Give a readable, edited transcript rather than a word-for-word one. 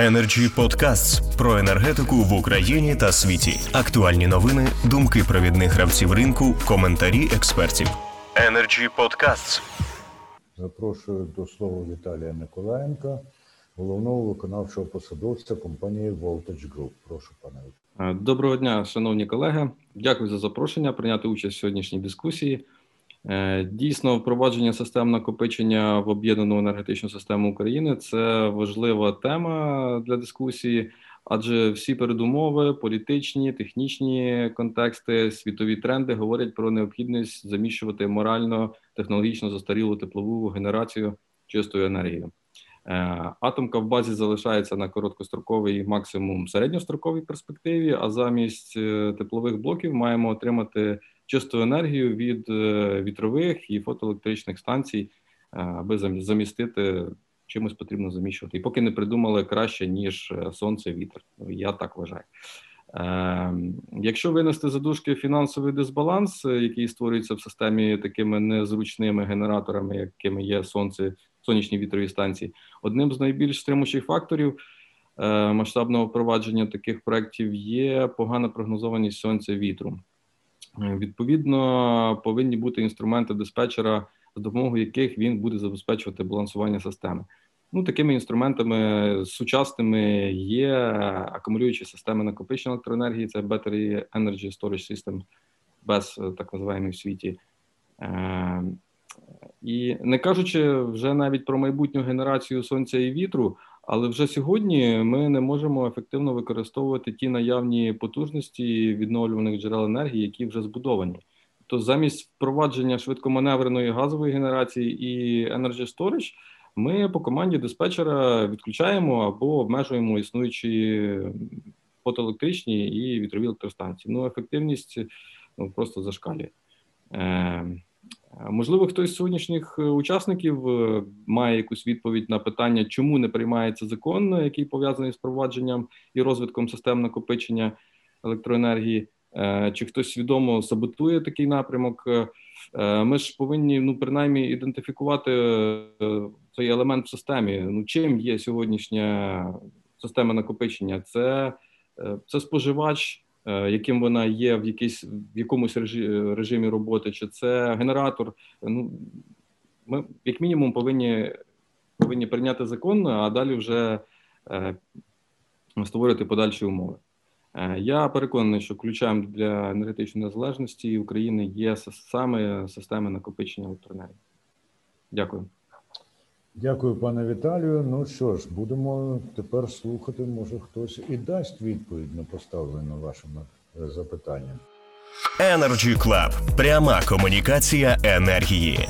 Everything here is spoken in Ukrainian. Енерджі Подкастс про енергетику в Україні та світі. Актуальні новини, думки провідних гравців ринку, коментарі експертів. Енерджі Подкастс. Запрошую до слова Віталія Миколаєнка, головного виконавчого посадовця компанії Voltage Group. Прошу, пане Віталію. Доброго дня, шановні колеги. Дякую за запрошення прийняти участь в сьогоднішній дискусії. Дійсно, впровадження систем накопичення в об'єднану енергетичну систему України – це важлива тема для дискусії, адже всі передумови, політичні, технічні контексти, світові тренди говорять про необхідність заміщувати морально, технологічно застарілу теплову генерацію чистою енергією. Атомка в базі залишається на короткостроковій, максимум середньостроковій перспективі, а замість теплових блоків маємо отримати чисту енергію від вітрових і фотоелектричних станцій, аби замістити, чимось потрібно заміщувати. І поки не придумали краще, ніж сонце, вітер. Я так вважаю. Якщо винести за дужки фінансовий дисбаланс, який створюється в системі такими незручними генераторами, якими є сонячні вітрові станції, одним з найбільш стримуючих факторів масштабного впровадження таких проєктів є погана прогнозованість сонця-вітру. Відповідно, повинні бути інструменти диспетчера, за допомогою яких він буде забезпечувати балансування системи. Такими інструментами сучасними є акумулюючі системи накопичення електроенергії, це Battery Energy Storage System, без так називаємо в світі. І не кажучи вже навіть про майбутню генерацію сонця і вітру, але вже сьогодні ми не можемо ефективно використовувати ті наявні потужності відновлюваних джерел енергії, які вже збудовані. Тобто замість впровадження швидкоманевреної газової генерації і Energy Storage ми по команді диспетчера відключаємо або обмежуємо існуючі фотоелектричні і вітрові електростанції. Ефективність просто зашкалює. Можливо, хтось з сьогоднішніх учасників має якусь відповідь на питання, чому не приймається закон, який пов'язаний з впровадженням і розвитком систем накопичення електроенергії, чи хтось свідомо саботує такий напрямок. Ми ж повинні, принаймні, ідентифікувати цей елемент в системі. Чим є сьогоднішня система накопичення? Це споживач, яким вона є в якомусь режимі роботи, чи це генератор. Ми, як мінімум, повинні прийняти закон, а далі вже створювати подальші умови. Я переконаний, що ключем для енергетичної незалежності України є саме системи накопичення електроенергії. Дякую. Дякую, пане Віталію. Будемо тепер слухати, може хтось і дасть відповідь на поставлене ваше запитання. Energy Club. Пряма комунікація енергії.